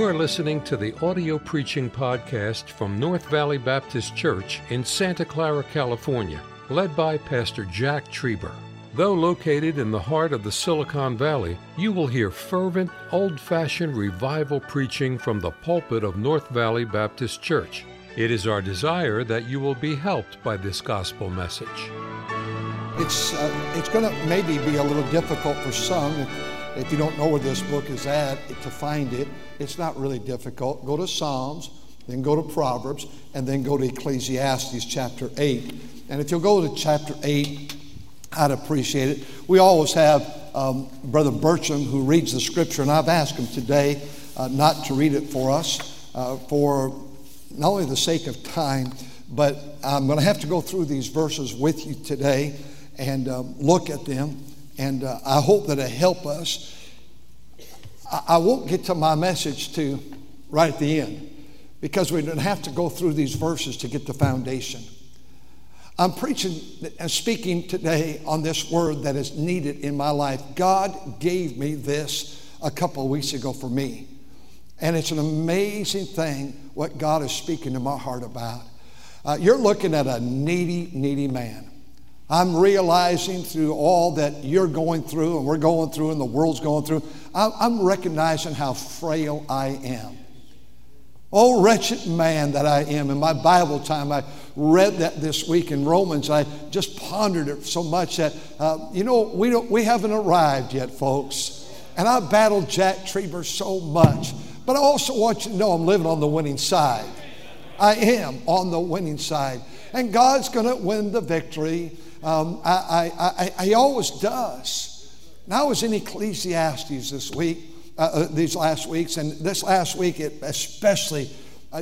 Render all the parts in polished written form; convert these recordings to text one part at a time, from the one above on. You are listening to the audio preaching podcast from North Valley Baptist Church in Santa Clara, California, led by Pastor Jack Treiber. Though located in the heart of the Silicon Valley, you will hear fervent, old-fashioned revival preaching from the pulpit of North Valley Baptist Church. It is our desire that you will be helped by this gospel message. It's going to maybe be a little difficult for some. If you don't know where this book is at, to find it, it's not really difficult. Go to Psalms, then go to Proverbs, and then go to Ecclesiastes chapter 8. And if you'll go to chapter 8, I'd appreciate it. We always have Brother Bertram who reads the scripture, and I've asked him today not to read it for us for not only the sake of time, but I'm going to have to go through these verses with you today and look at them. And I hope that it helps us. I won't get to my message to right at the end because we don't have to go through these verses to get the foundation. I'm preaching and speaking today on this word that is needed in my life. God gave me this a couple of weeks ago for me. And it's an amazing thing what God is speaking to my heart about. You're looking at a needy, needy man. I'm realizing through all that you're going through and we're going through and the world's going through, I'm recognizing how frail I am. Oh, wretched man that I am. In my Bible time, I read that this week in Romans. I just pondered it so much that, we haven't arrived yet, folks. And I battled Jack Treiber so much. But I also want you to know I'm living on the winning side. I am on the winning side. And God's going to win the victory. He always does. And I was in Ecclesiastes this week, these last weeks, and this last week it especially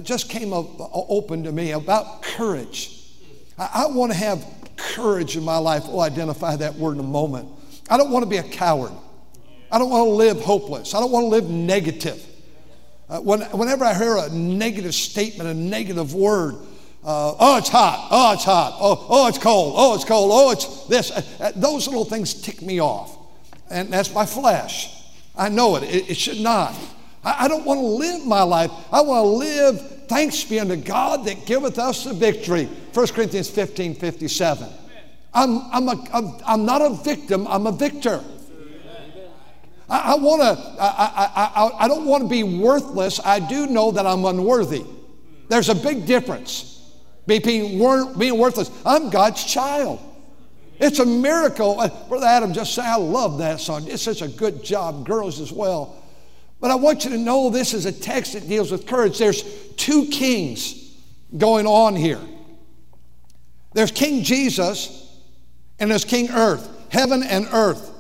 just came open to me about courage. I want to have courage in my life. We'll identify that word in a moment. I don't want to be a coward. I don't want to live hopeless. I don't want to live negative. Whenever I hear a negative statement, a negative word, oh, it's hot. Oh, it's hot. Oh, it's cold. Oh, it's cold. Oh, it's this. Those little things tick me off. And that's my flesh. I know it. It should not. I don't want to live my life. I want to live thanks be unto God that giveth us the victory. First Corinthians 15:57. I'm not a victim. I'm a victor. I don't want to be worthless. I do know that I'm unworthy. There's a big difference. Being worthless. I'm God's child. It's a miracle. Brother Adam just said, I love that song. It's such a good job. Girls as well. But I want you to know this is a text that deals with courage. There's two kings going on here. There's King Jesus and there's King Earth. Heaven and earth.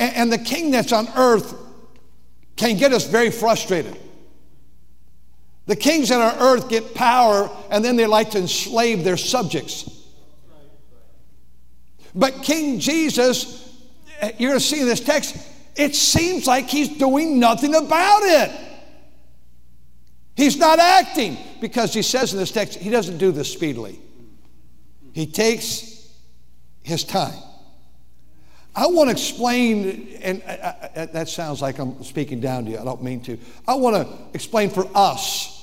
And the king that's on earth can get us very frustrated. The kings that are on earth get power and then they like to enslave their subjects. But King Jesus, you're going to see in this text, it seems like he's doing nothing about it. He's not acting because he says in this text, he doesn't do this speedily. He takes his time. I want to explain, and that sounds like I'm speaking down to you. I don't mean to. I want to explain for us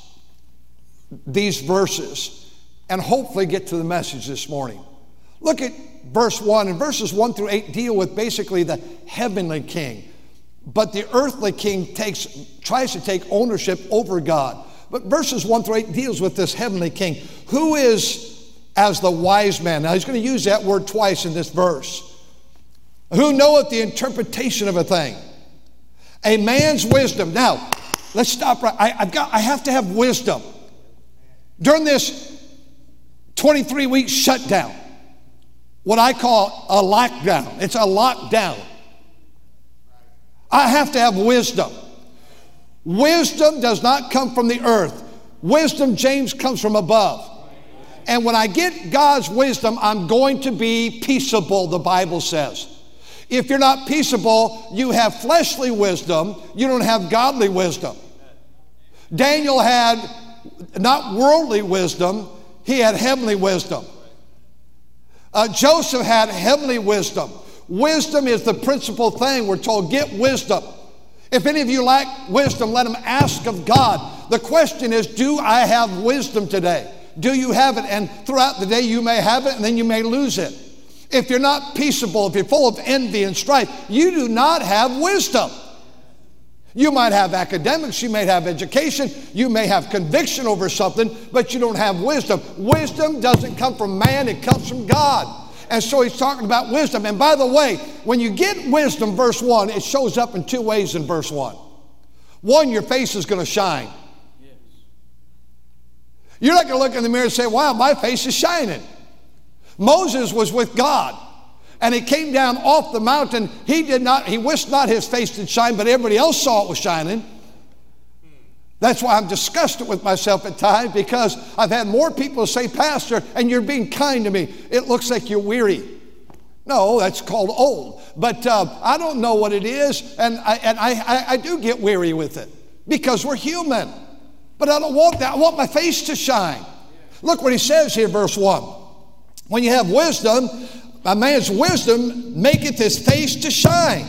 these verses and hopefully get to the message this morning. Look at verse 1. And verses 1 through 8 deal with basically the heavenly king. But the earthly king tries to take ownership over God. But verses 1 through 8 deals with this heavenly king who is as the wise man. Now he's going to use that word twice in this verse. Who knoweth the interpretation of a thing? A man's wisdom. Now, let's stop right. I have to have wisdom. During this 23-week shutdown, what I call a lockdown. It's a lockdown. I have to have wisdom. Wisdom does not come from the earth. Wisdom, James, comes from above. And when I get God's wisdom, I'm going to be peaceable, the Bible says. If you're not peaceable, you have fleshly wisdom. You don't have godly wisdom. Daniel had not worldly wisdom. He had heavenly wisdom. Joseph had heavenly wisdom. Wisdom is the principal thing. We're told, get wisdom. If any of you lack wisdom, let him ask of God. The question is, do I have wisdom today? Do you have it? And throughout the day you may have it and then you may lose it. If you're not peaceable, if you're full of envy and strife, you do not have wisdom. You might have academics, you may have education, you may have conviction over something, but you don't have wisdom. Wisdom doesn't come from man, it comes from God. And so he's talking about wisdom. And by the way, when you get wisdom, verse 1, it shows up in two ways in verse 1. One, your face is going to shine. Yes. You're not going to look in the mirror and say, wow, my face is shining. Moses was with God, and he came down off the mountain. He wished not his face did shine, but everybody else saw it was shining. That's why I'm disgusted with myself at times, because I've had more people say, Pastor, and you're being kind to me, it looks like you're weary. No, that's called old. But I don't know what it is, and I do get weary with it, because we're human. But I don't want that. I want my face to shine. Look what he says here, verse 1. When you have wisdom, a man's wisdom maketh his face to shine.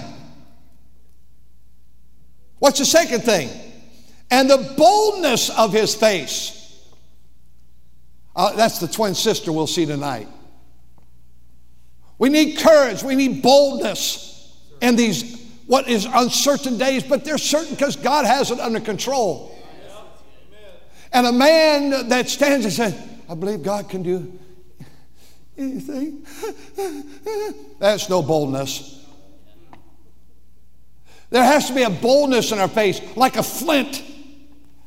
What's the second thing? And the boldness of his face. That's the twin sister we'll see tonight. We need courage. We need boldness in these, what is uncertain days, but they're certain because God has it under control. And a man that stands and says, I believe God can do anything. That's no boldness. There has to be a boldness in our face, like a flint,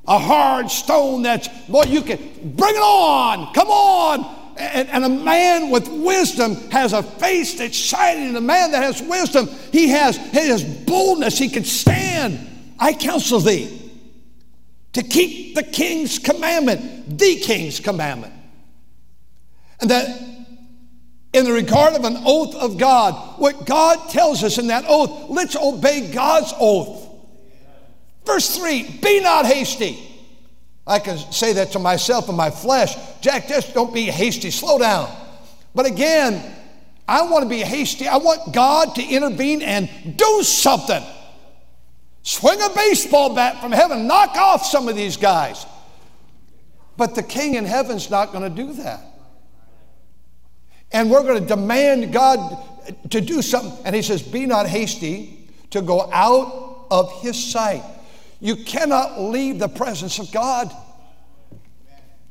a hard stone that's, boy, you can, bring it on, come on. And a man with wisdom has a face that's shining. A man that has wisdom, he has boldness. He can stand. I counsel thee to keep the king's commandment, the king's commandment. And that in the regard of an oath of God, what God tells us in that oath, let's obey God's oath. Verse 3, be not hasty. I can say that to myself and my flesh. Jack, just don't be hasty. Slow down. But again, I want to be hasty. I want God to intervene and do something. Swing a baseball bat from heaven. Knock off some of these guys. But the king in heaven's not going to do that. And we're going to demand God to do something. And he says, be not hasty to go out of his sight. You cannot leave the presence of God.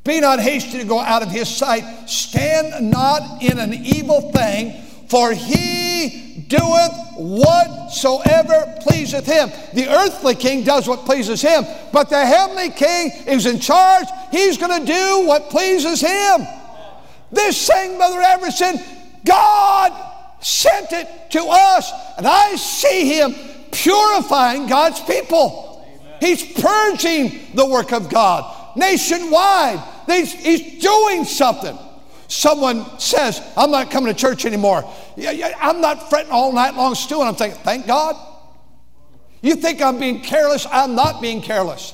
Be not hasty to go out of his sight. Stand not in an evil thing, for he doeth whatsoever pleaseth him. The earthly king does what pleases him, but the heavenly king is in charge. He's going to do what pleases him. This thing, Brother Everson, God sent it to us, and I see him purifying God's people. Amen. He's purging the work of God nationwide. He's doing something. Someone says, I'm not coming to church anymore. I'm not fretting all night long, Stu, and I'm thinking, thank God. You think I'm being careless? I'm not being careless.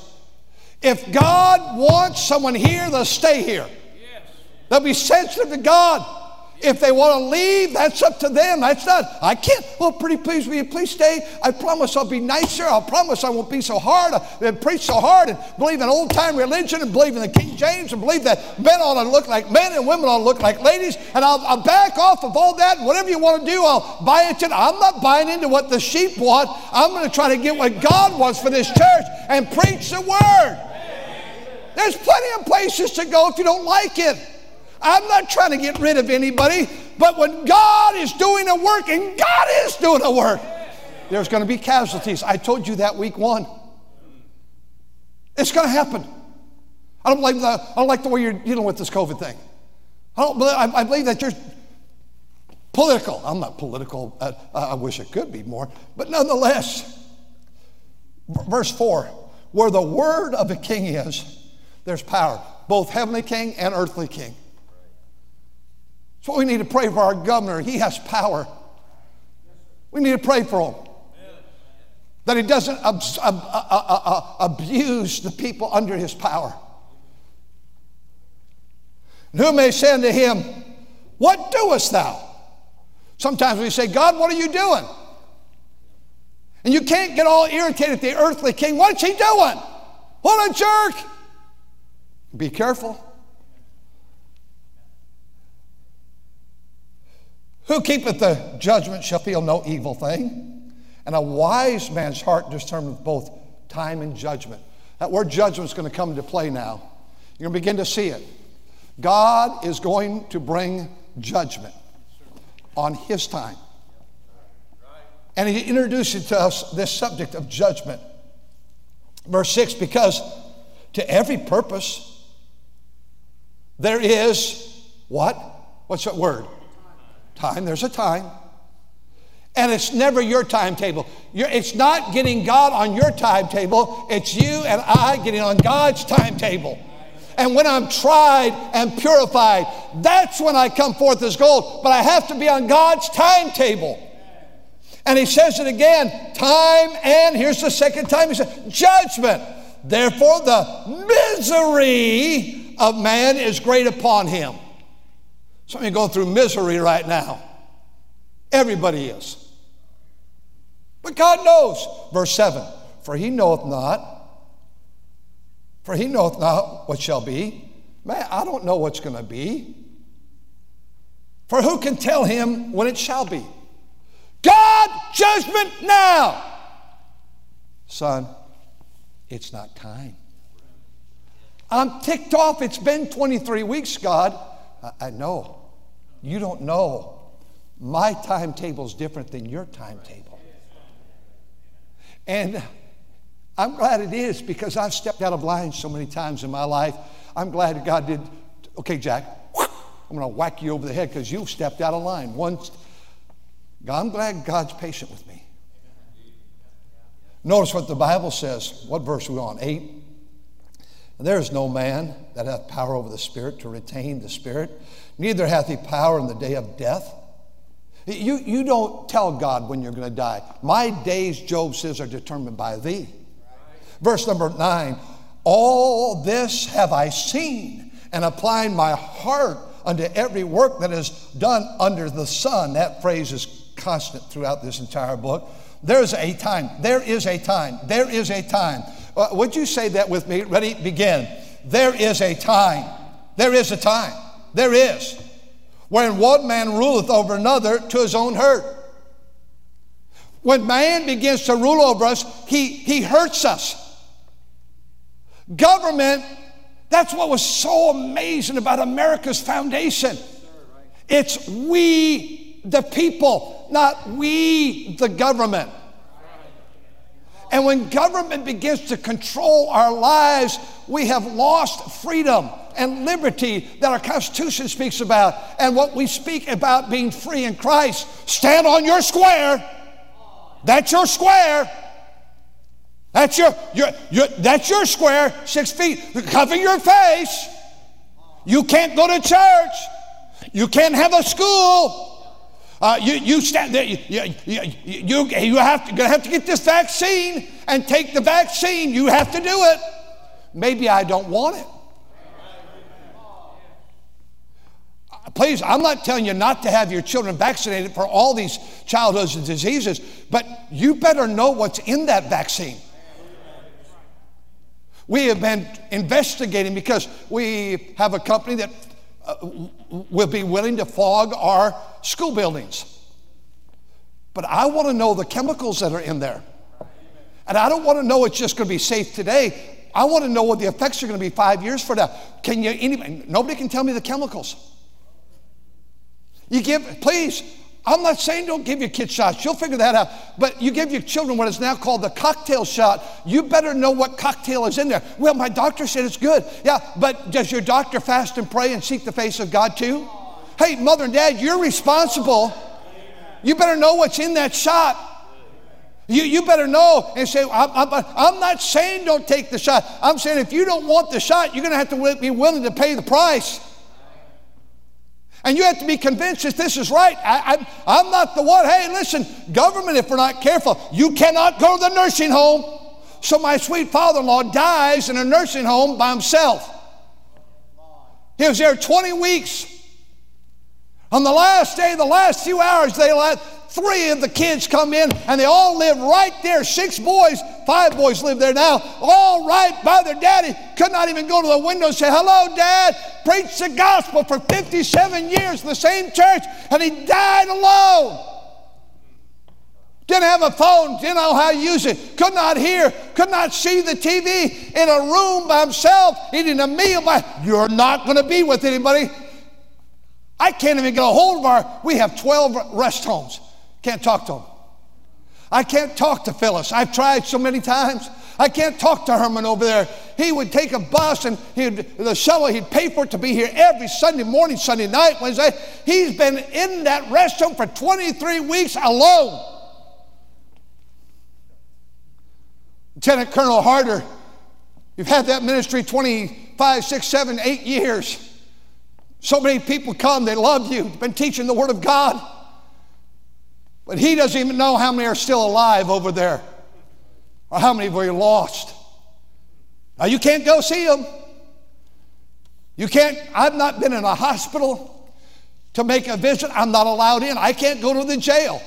If God wants someone here, they'll stay here. They'll be sensitive to God. If they want to leave, that's up to them. That's not, I can't, well, pretty please, will you please stay? I promise I'll be nicer. I'll promise I won't be so hard and preach so hard and believe in old-time religion and believe in the King James and believe that men ought to look like men and women ought to look like ladies, and I'll back off of all that. Whatever you want to do, I'll buy into it. I'm not buying into what the sheep want. I'm going to try to get what God wants for this church and preach the word. There's plenty of places to go if you don't like it. I'm not trying to get rid of anybody, but when God is doing a work, and God is doing a work, there's going to be casualties. I told you that week one. It's going to happen. I don't like the way you're dealing with this COVID thing. I believe that you're political. I'm not political. I wish it could be more, but nonetheless, verse 4, where the word of a king is, there's power, both heavenly king and earthly king. That's what we need to pray for our governor. He has power. We need to pray for him. That he doesn't abuse the people under his power. And who may say unto him, what doest thou? Sometimes we say, God, what are you doing? And you can't get all irritated at the earthly king. What's he doing? What a jerk! Be careful. Who keepeth the judgment shall feel no evil thing. And a wise man's heart discerneth both time and judgment. That word judgment is going to come into play now. You're going to begin to see it. God is going to bring judgment on his time. And he introduces to us this subject of judgment. Verse 6, because to every purpose there is what? What's that word? Time. There's a time. And it's never your timetable. It's not getting God on your timetable. It's you and I getting on God's timetable. And when I'm tried and purified, that's when I come forth as gold. But I have to be on God's timetable. And he says it again, time, and here's the second time he says, judgment. Therefore the misery of man is great upon him. Some of you are going through misery right now. Everybody is. But God knows. Verse 7, for he knoweth not what shall be. Man, I don't know what's going to be. For who can tell him when it shall be? God, judgment now. Son, it's not time. I'm ticked off. It's been 23 weeks, God. I know. You don't know. My timetable's different than your timetable. And I'm glad it is, because I've stepped out of line so many times in my life. I'm glad God did. Okay, Jack, I'm going to whack you over the head because you've stepped out of line once. I'm glad God's patient with me. Notice what the Bible says. What verse are we on? 8. There is no man that hath power over the Spirit to retain the Spirit. Neither hath he power in the day of death. You don't tell God when you're going to die. My days, Job says, are determined by thee. Verse number 9. All this have I seen, and applied my heart unto every work that is done under the sun. That phrase is constant throughout this entire book. There's a time. There is a time. There is a time. Would you say that with me? Ready? Begin. There is a time. There is a time. There is. Wherein one man ruleth over another to his own hurt. When man begins to rule over us, he hurts us. Government, that's what was so amazing about America's foundation. It's we the people, not we the government. And when government begins to control our lives, we have lost freedom and liberty that our Constitution speaks about, and what we speak about being free in Christ. Stand on your square. That's your square. That's your square, 6 feet. Cover your face. You can't go to church. You can't have a school. You stand there. You have to get this vaccine and take the vaccine. You have to do it. Maybe I don't want it. Please, I'm not telling you not to have your children vaccinated for all these childhood diseases, but you better know what's in that vaccine. We have been investigating because we have a company that will be willing to fog our school buildings. But I want to know the chemicals that are in there. And I don't want to know it's just going to be safe today. I want to know what the effects are going to be 5 years from now. Can you, anybody, nobody can tell me the chemicals. Please, I'm not saying don't give your kids shots. You'll figure that out. But you give your children what is now called the cocktail shot. You better know what cocktail is in there. Well, my doctor said it's good. Yeah, but does your doctor fast and pray and seek the face of God too? Hey, mother and dad, you're responsible. You better know what's in that shot. You better know and say, I'm not saying don't take the shot. I'm saying if you don't want the shot, you're going to have to be willing to pay the price. And you have to be convinced that this is right. I'm not the one. Hey, listen, government, if we're not careful, you cannot go to the nursing home. So my sweet father-in-law dies in a nursing home by himself. He was there 20 weeks. On the last day, the last few hours, Three of the kids come in, and they all live right there. 6 boys, 5 boys live there now, all right by their daddy. Could not even go to the window and say, hello, Dad. Preached the gospel for 57 years in the same church, and he died alone. Didn't have a phone, didn't know how to use it, could not hear, could not see the TV, in a room by himself, eating a meal by, you're not going to be with anybody. I can't even get a hold of our, we have 12 rest homes. Can't talk to them. I can't talk to Phyllis. I've tried so many times. I can't talk to Herman over there. He would take a bus and he'd pay for it to be here every Sunday morning, Sunday night, Wednesday. He's been in that rest home for 23 weeks alone. Lieutenant Colonel Harder, you've had that ministry 25, 6, 7, 8 years. So many people come, they love you. You've been teaching the Word of God. But he doesn't even know how many are still alive over there or how many were lost. Now, you can't go see them. You can't, I've not been in a hospital to make a visit. I'm not allowed in. I can't go to the jail.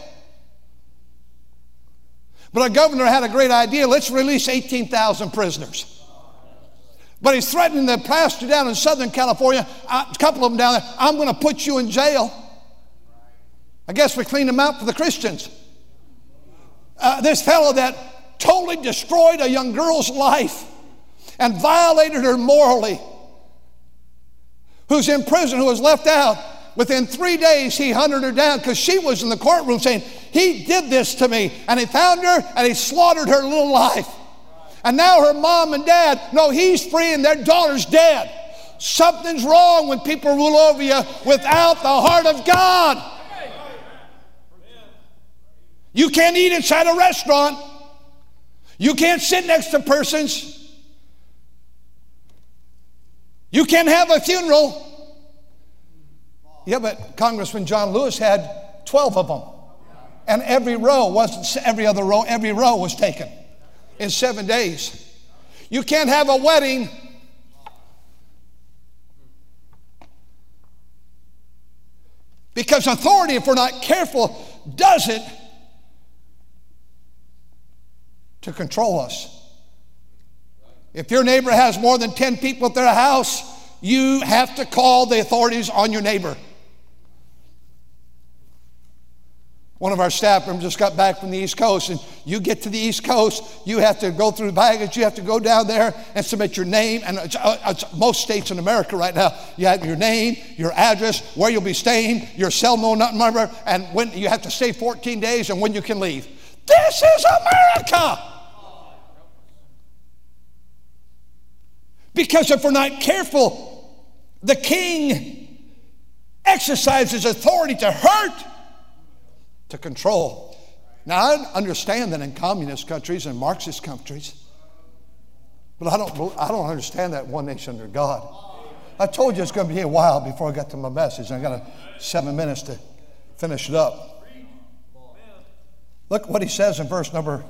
But our governor had a great idea. Let's release 18,000 prisoners. But he's threatening the pastor down in Southern California, a couple of them down there, I'm going to put you in jail. I guess we cleaned them out for the Christians. This fellow that totally destroyed a young girl's life and violated her morally, who's in prison, who was left out. Within 3 days, he hunted her down because she was in the courtroom saying, he did this to me. And he found her and he slaughtered her little life. And now her mom and dad know he's free and their daughter's dead. Something's wrong when people rule over you without the heart of God. You can't eat inside a restaurant. You can't sit next to persons. You can't have a funeral. Yeah, but Congressman John Lewis had 12 of them. And every row wasn't every other row. Every row was taken in 7 days. You can't have a wedding. Because authority, if we're not careful, does it to control us. If your neighbor has more than 10 people at their house, you have to call the authorities on your neighbor. One of our staff members just got back from the East Coast, and you get to the East Coast, you have to go through baggage, you have to go down there and submit your name, and it's most states in America right now, you have your name, your address, where you'll be staying, your cell phone number, and when you have to stay 14 days and when you can leave. This is America! Because if we're not careful, the king exercises authority to hurt, to control. Now, I understand that in communist countries and Marxist countries, but I don't understand that one nation under God. I told you it's going to be a while before I got to my message. I got 7 minutes to finish it up. Look what he says in verse number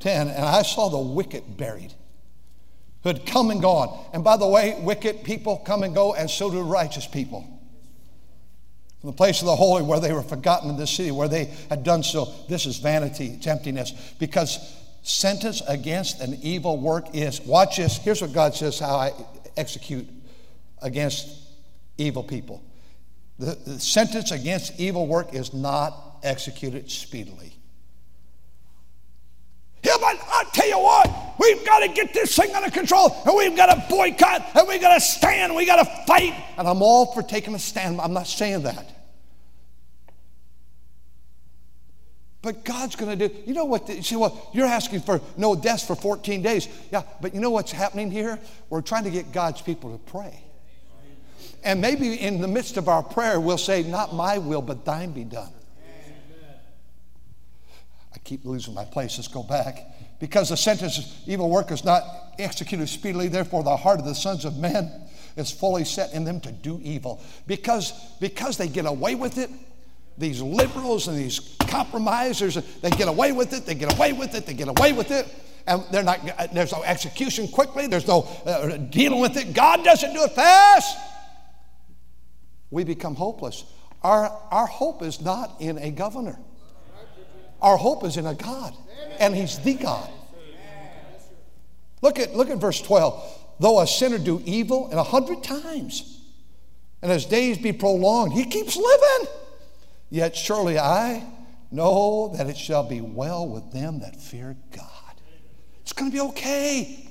10. And I saw the wicked buried, who had come and gone. And by the way, wicked people come and go, and so do righteous people. From the place of the holy where they were forgotten in the city, where they had done so. This is vanity, it's emptiness. Because sentence against an evil work is, watch this, here's what God says how I execute against evil people. The sentence against evil work is not executed speedily. Yeah, but I'll tell you what, we've got to get this thing under control, and we've got to boycott, and we've got to stand, we've got to fight. And I'm all for taking a stand. I'm not saying that. But God's going to do, you know what, you say, well, you're asking for no deaths for 14 days. Yeah, but you know what's happening here? We're trying to get God's people to pray. And maybe in the midst of our prayer, we'll say, not my will, but thine be done. I keep losing my place. Let's go back. Because the sentence of evil work is not executed speedily, therefore the heart of the sons of men is fully set in them to do evil. Because they get away with it, these liberals and these compromisers, they get away with it, they get away with it, they get away with it. And they're not, there's no execution quickly. There's no dealing with it. God doesn't do it fast. We become hopeless. Our hope is not in a governor. Our hope is in a God, and He's the God. Look at verse 12. Though a sinner do evil 100 times, and his days be prolonged, he keeps living. Yet surely I know that it shall be well with them that fear God. It's going to be okay.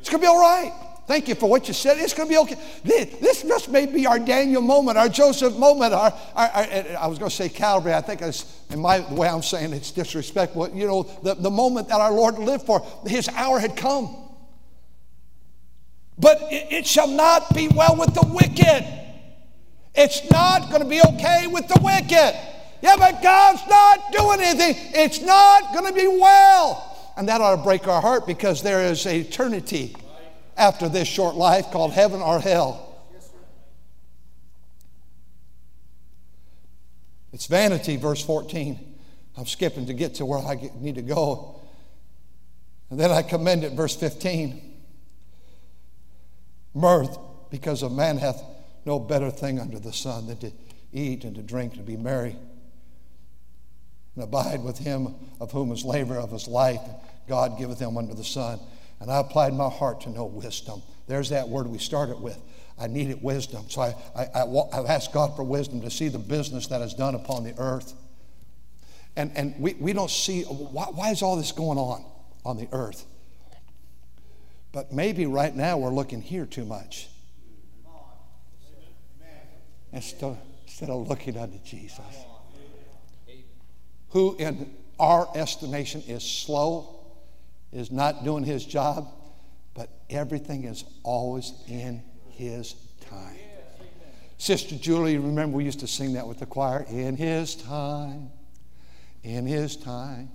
It's going to be all right. Thank you for what you said. It's going to be okay. This just may be our Daniel moment, our Joseph moment. I was going to say Calvary. I think the way I'm saying it's disrespectful. You know, the moment that our Lord lived for, His hour had come. But it shall not be well with the wicked. It's not going to be okay with the wicked. Yeah, but God's not doing anything. It's not going to be well. And that ought to break our heart, because there is an eternity after this short life called heaven or hell. It's vanity, verse 14. I'm skipping to get to where I need to go. And then I commend it, verse 15. Mirth, because a man hath no better thing under the sun than to eat and to drink and be merry. And abide with him of whom is labor of his life, God giveth him under the sun. And I applied my heart to know wisdom. There's that word we started with. I needed wisdom. So I've asked God for wisdom to see the business that is done upon the earth. And we don't see, why is all this going on the earth? But maybe right now we're looking here too much instead of looking unto Jesus, who in our estimation is slow, is not doing His job, but everything is always in His time. Sister Julie, remember we used to sing that with the choir? In His time, in His time,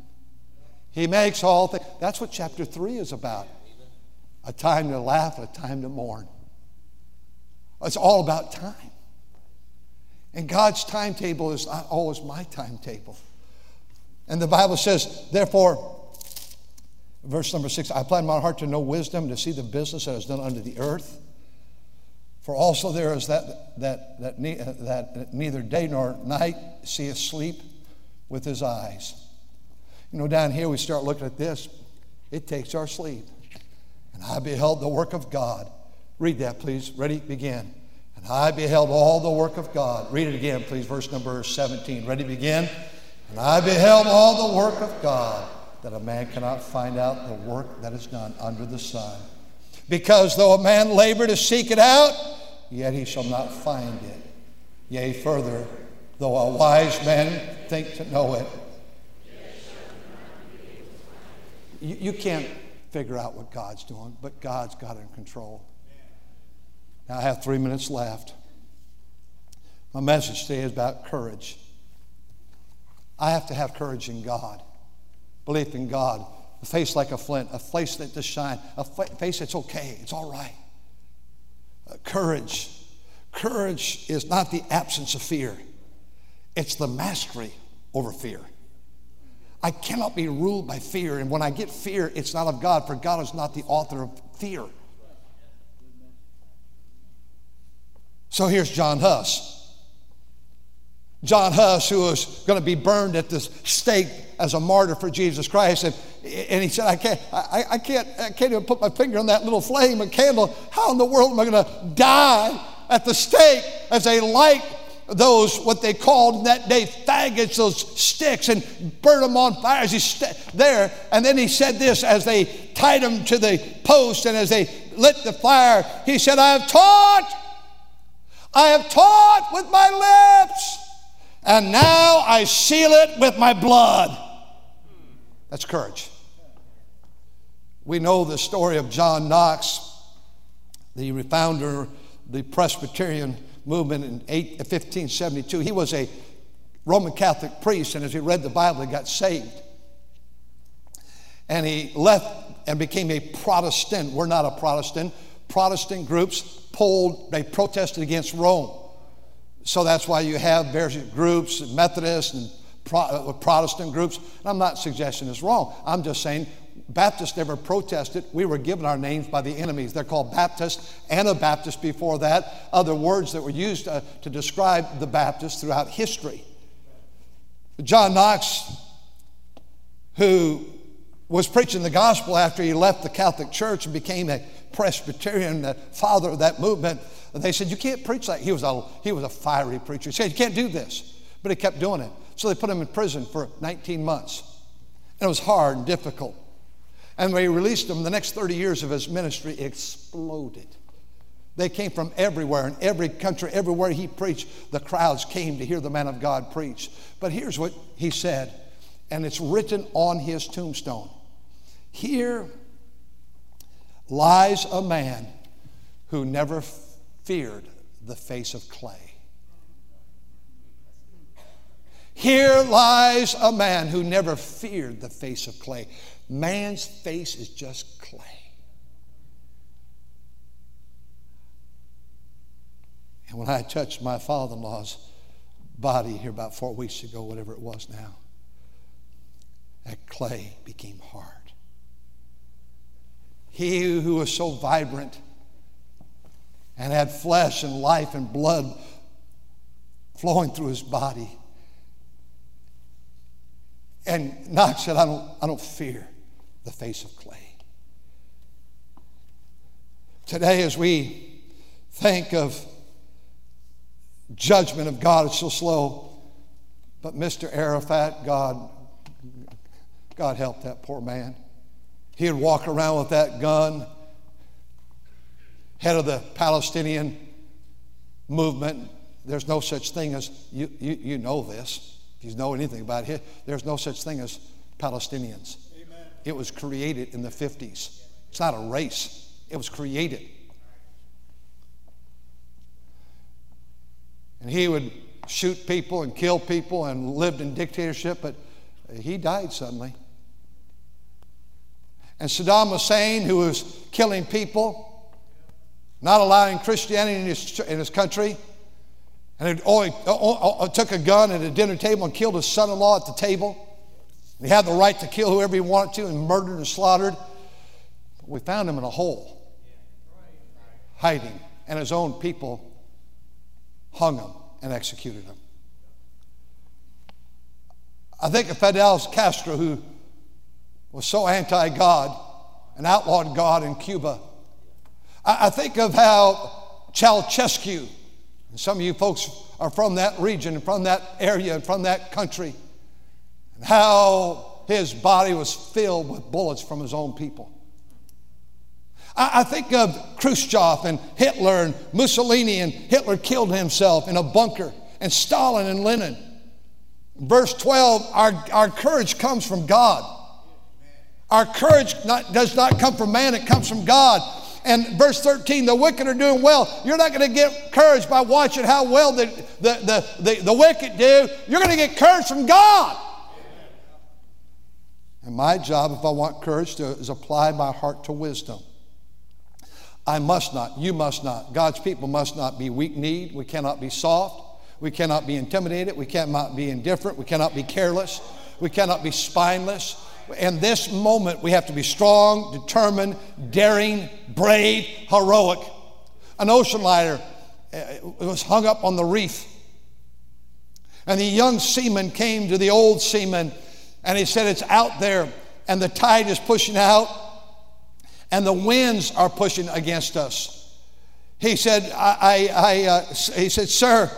He makes all things. That's what chapter 3 is about. A time to laugh, a time to mourn. It's all about time. And God's timetable is not always my timetable. And the Bible says, therefore, verse number 6, I applied my heart to know wisdom, to see the business that is done under the earth. For also there is that neither day nor night seeth sleep with his eyes. You know, down here we start looking at this. It takes our sleep. And I beheld the work of God. Read that, please. Ready? Begin. And I beheld all the work of God. Read it again, please. Verse number 17. Ready? Begin. And I beheld all the work of God, that a man cannot find out the work that is done under the sun. Because though a man labor to seek it out, yet he shall not find it. Yea, further, though a wise man think to know it. You can't figure out what God's doing, but God's got it in control. Now I have 3 minutes left. My message today is about courage. I have to have courage in God, belief in God, a face like a flint, a face that does shine, a face that's okay, it's all right. Courage. Courage is not the absence of fear. It's the mastery over fear. I cannot be ruled by fear, and when I get fear, it's not of God, for God is not the author of fear. So here's John Huss. John Huss, who was going to be burned at the stake as a martyr for Jesus Christ, and he said, I can't even put my finger on that little flame, a candle. How in the world am I going to die at the stake as a light? Those, what they called in that day, faggots, those sticks, and burn them on fire as he's there. And then he said this as they tied him to the post and as they lit the fire. He said, I have taught with my lips, and now I seal it with my blood. That's courage. We know the story of John Knox, the founder of the Presbyterian movement in 1572. He was a Roman Catholic priest, and as he read the Bible, he got saved. And he left and became a Protestant. We're not a Protestant. Protestant groups they protested against Rome. So that's why you have various groups, Methodists and Protestant groups. And I'm not suggesting it's wrong. I'm just saying Baptists never protested. We were given our names by the enemies. They're called Baptists, Anabaptists before that, other words that were used to describe the Baptists throughout history. John Knox who was preaching the gospel after he left the Catholic Church and became a Presbyterian, the father of that movement. They said, you can't preach that. He was a fiery preacher. He said, you can't do this. But he kept doing it. So they put him in prison for 19 months. And it was hard and difficult. And when they released him, the next 30 years of his ministry exploded. They came from everywhere, in every country, everywhere he preached, the crowds came to hear the man of God preach. But here's what he said, and it's written on his tombstone. Here lies a man who never feared the face of clay. Here lies a man who never feared the face of clay. Man's face is just clay. And when I touched my father-in-law's body here about 4 weeks ago, whatever it was now, that clay became hard. He who was so vibrant and had flesh and life and blood flowing through his body. And Knox said, I don't fear the face of clay. Today, as we think of judgment of God, is so slow, but Mr. Arafat, God help that poor man. He would walk around with that gun, head of the Palestinian movement. There's no such thing as, you know this, if you know anything about it, there's no such thing as Palestinians. Amen. It was created in the 50s. It's not a race. It was created. And he would shoot people and kill people and lived in dictatorship, but he died suddenly. And Saddam Hussein, who was killing people, not allowing Christianity in his country, and he took a gun at a dinner table and killed his son-in-law at the table. He had the right to kill whoever he wanted to and murdered and slaughtered. But we found him in a hole, hiding, and his own people hung him and executed him. I think of Fidel Castro, who was so anti-God and outlawed God in Cuba. I think of how Ceausescu, and some of you folks are from that region and from that area and from that country, and how his body was filled with bullets from his own people. I think of Khrushchev and Hitler and Mussolini, and Hitler killed himself in a bunker, and Stalin and Lenin. Verse 12, our courage comes from God. Our courage does not come from man, it comes from God. And verse 13, the wicked are doing well. You're not going to get courage by watching how well the wicked do. You're going to get courage from God. And my job, if I want courage, is apply my heart to wisdom. I must not, you must not, God's people must not be weak-kneed. We cannot be soft. We cannot be intimidated. We cannot be indifferent. We cannot be careless. We cannot be spineless. In this moment, we have to be strong, determined, daring, brave, heroic. An ocean liner was hung up on the reef. And the young seaman came to the old seaman, and he said, it's out there, and the tide is pushing out, and the winds are pushing against us. He said, he said, sir,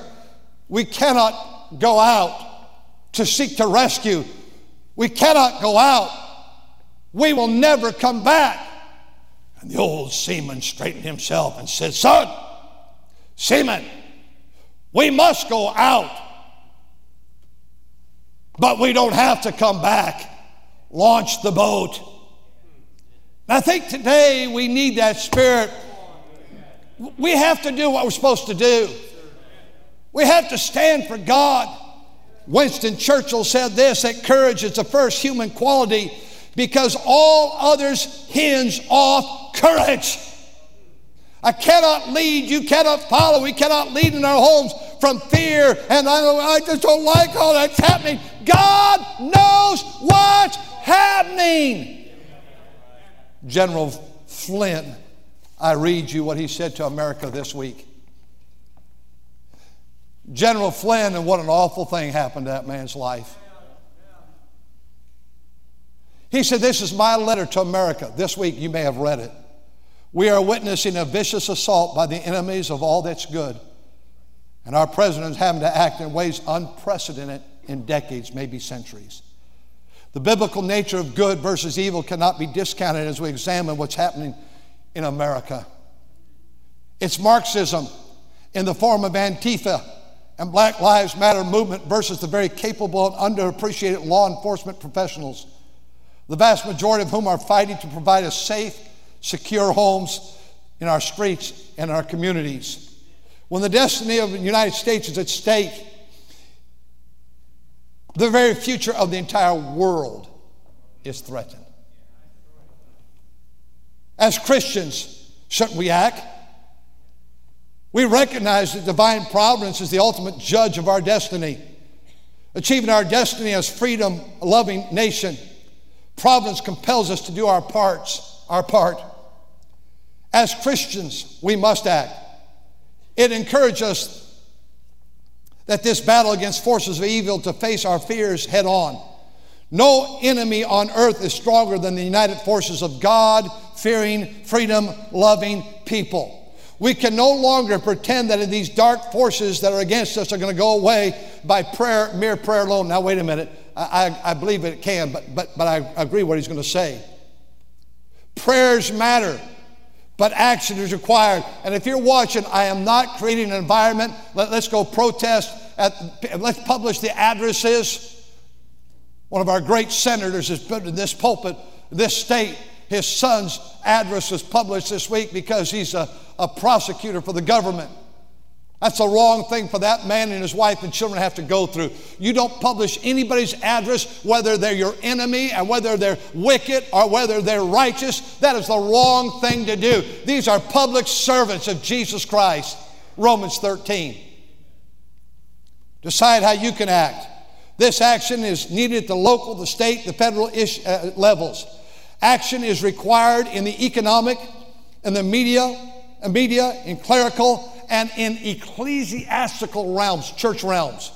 we cannot go out to seek to rescue. We cannot go out. We will never come back. And the old seaman straightened himself and said, son, seaman, we must go out, but we don't have to come back. Launch the boat. I think today we need that spirit. We have to do what we're supposed to do. We have to stand for God. Winston Churchill said this, that courage is the first human quality because all others hinge off courage. I cannot lead, you cannot follow, we cannot lead in our homes from fear and I just don't like all that's happening. God knows what's happening. General Flynn, I read you what he said to America this week. General Flynn, and what an awful thing happened to that man's life. He said, this is my letter to America. This week you may have read it. We are witnessing a vicious assault by the enemies of all that's good. And our president is having to act in ways unprecedented in decades, maybe centuries. The biblical nature of good versus evil cannot be discounted as we examine what's happening in America. It's Marxism in the form of Antifa and Black Lives Matter movement versus the very capable and underappreciated law enforcement professionals, the vast majority of whom are fighting to provide us safe, secure homes in our streets and our communities. When the destiny of the United States is at stake, the very future of the entire world is threatened. As Christians, shouldn't we act? We recognize that divine providence is the ultimate judge of our destiny. Achieving our destiny as freedom-loving nation, providence compels us to do our part. As Christians, we must act. It encourages us that this battle against forces of evil to face our fears head on. No enemy on earth is stronger than the united forces of God-fearing, freedom-loving people. We can no longer pretend that these dark forces that are against us are going to go away by prayer, mere prayer alone. Now, wait a minute. I believe it can, but I agree what he's going to say. Prayers matter, but action is required. And if you're watching, I am not creating an environment. Let's go protest. Let's publish the addresses. One of our great senators has put in this pulpit, this state, his son's address was published this week because he's a prosecutor for the government. That's the wrong thing for that man and his wife and children have to go through. You don't publish anybody's address, whether they're your enemy and whether they're wicked or whether they're righteous. That is the wrong thing to do. These are public servants of Jesus Christ. Romans 13. Decide how you can act. This action is needed at the local, the state, the federal levels. Action is required in the economic, in the media, in clerical, and in ecclesiastical realms, church realms.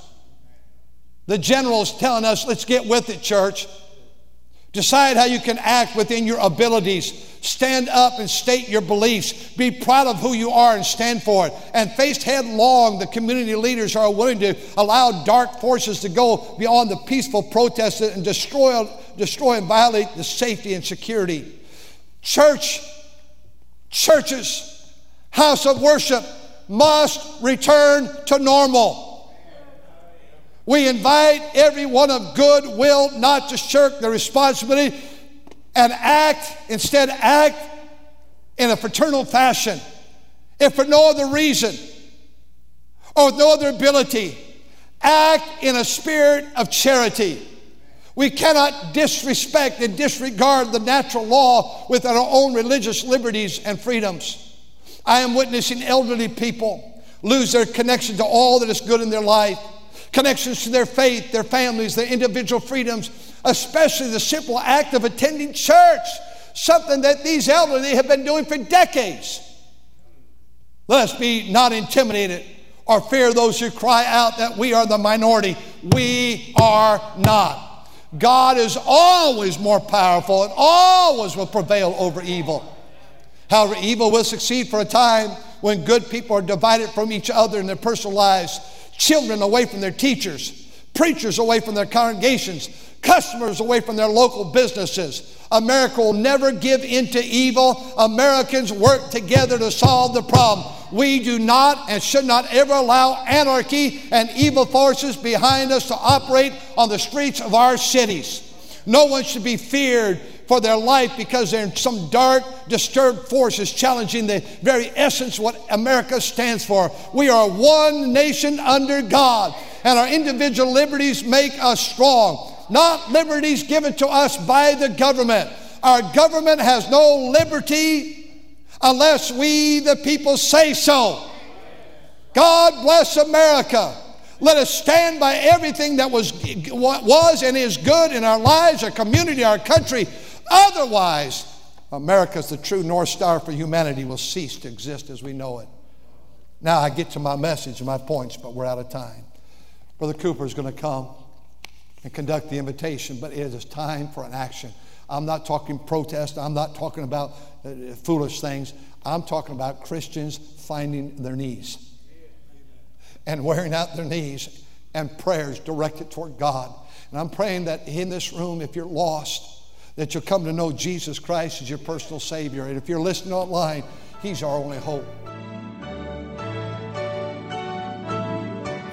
The general is telling us, let's get with it, church. Decide how you can act within your abilities. Stand up and state your beliefs. Be proud of who you are and stand for it. And face headlong the community leaders who are willing to allow dark forces to go beyond the peaceful protests and destroy and violate the safety and security. Churches, house of worship, must return to normal. We invite everyone of goodwill not to shirk their responsibility and instead act in a fraternal fashion, if for no other reason or with no other ability. Act in a spirit of charity. We cannot disrespect and disregard the natural law within our own religious liberties and freedoms. I am witnessing elderly people lose their connection to all that is good in their life, connections to their faith, their families, their individual freedoms, especially the simple act of attending church, something that these elderly have been doing for decades. Let us be not intimidated or fear those who cry out that we are the minority. We are not. God is always more powerful and always will prevail over evil. However, evil will succeed for a time when good people are divided from each other in their personal lives, children away from their teachers, preachers away from their congregations, customers away from their local businesses. America will never give in to evil. Americans work together to solve the problem. We do not and should not ever allow anarchy and evil forces behind us to operate on the streets of our cities. No one should be feared for their life because they're in some dark, disturbed forces challenging the very essence of what America stands for. We are one nation under God, and our individual liberties make us strong, not liberties given to us by the government. Our government has no liberty unless we, the people, say so. God bless America. Let us stand by everything that was and is good in our lives, our community, our country. Otherwise, America's the true North Star for humanity will cease to exist as we know it. Now I get to my message and my points, but we're out of time. Brother Cooper is going to come and conduct the invitation, but it is time for an action. I'm not talking protest. I'm not talking about foolish things. I'm talking about Christians finding their knees and wearing out their knees and prayers directed toward God. And I'm praying that in this room, if you're lost, that you'll come to know Jesus Christ as your personal Savior. And if you're listening online, He's our only hope.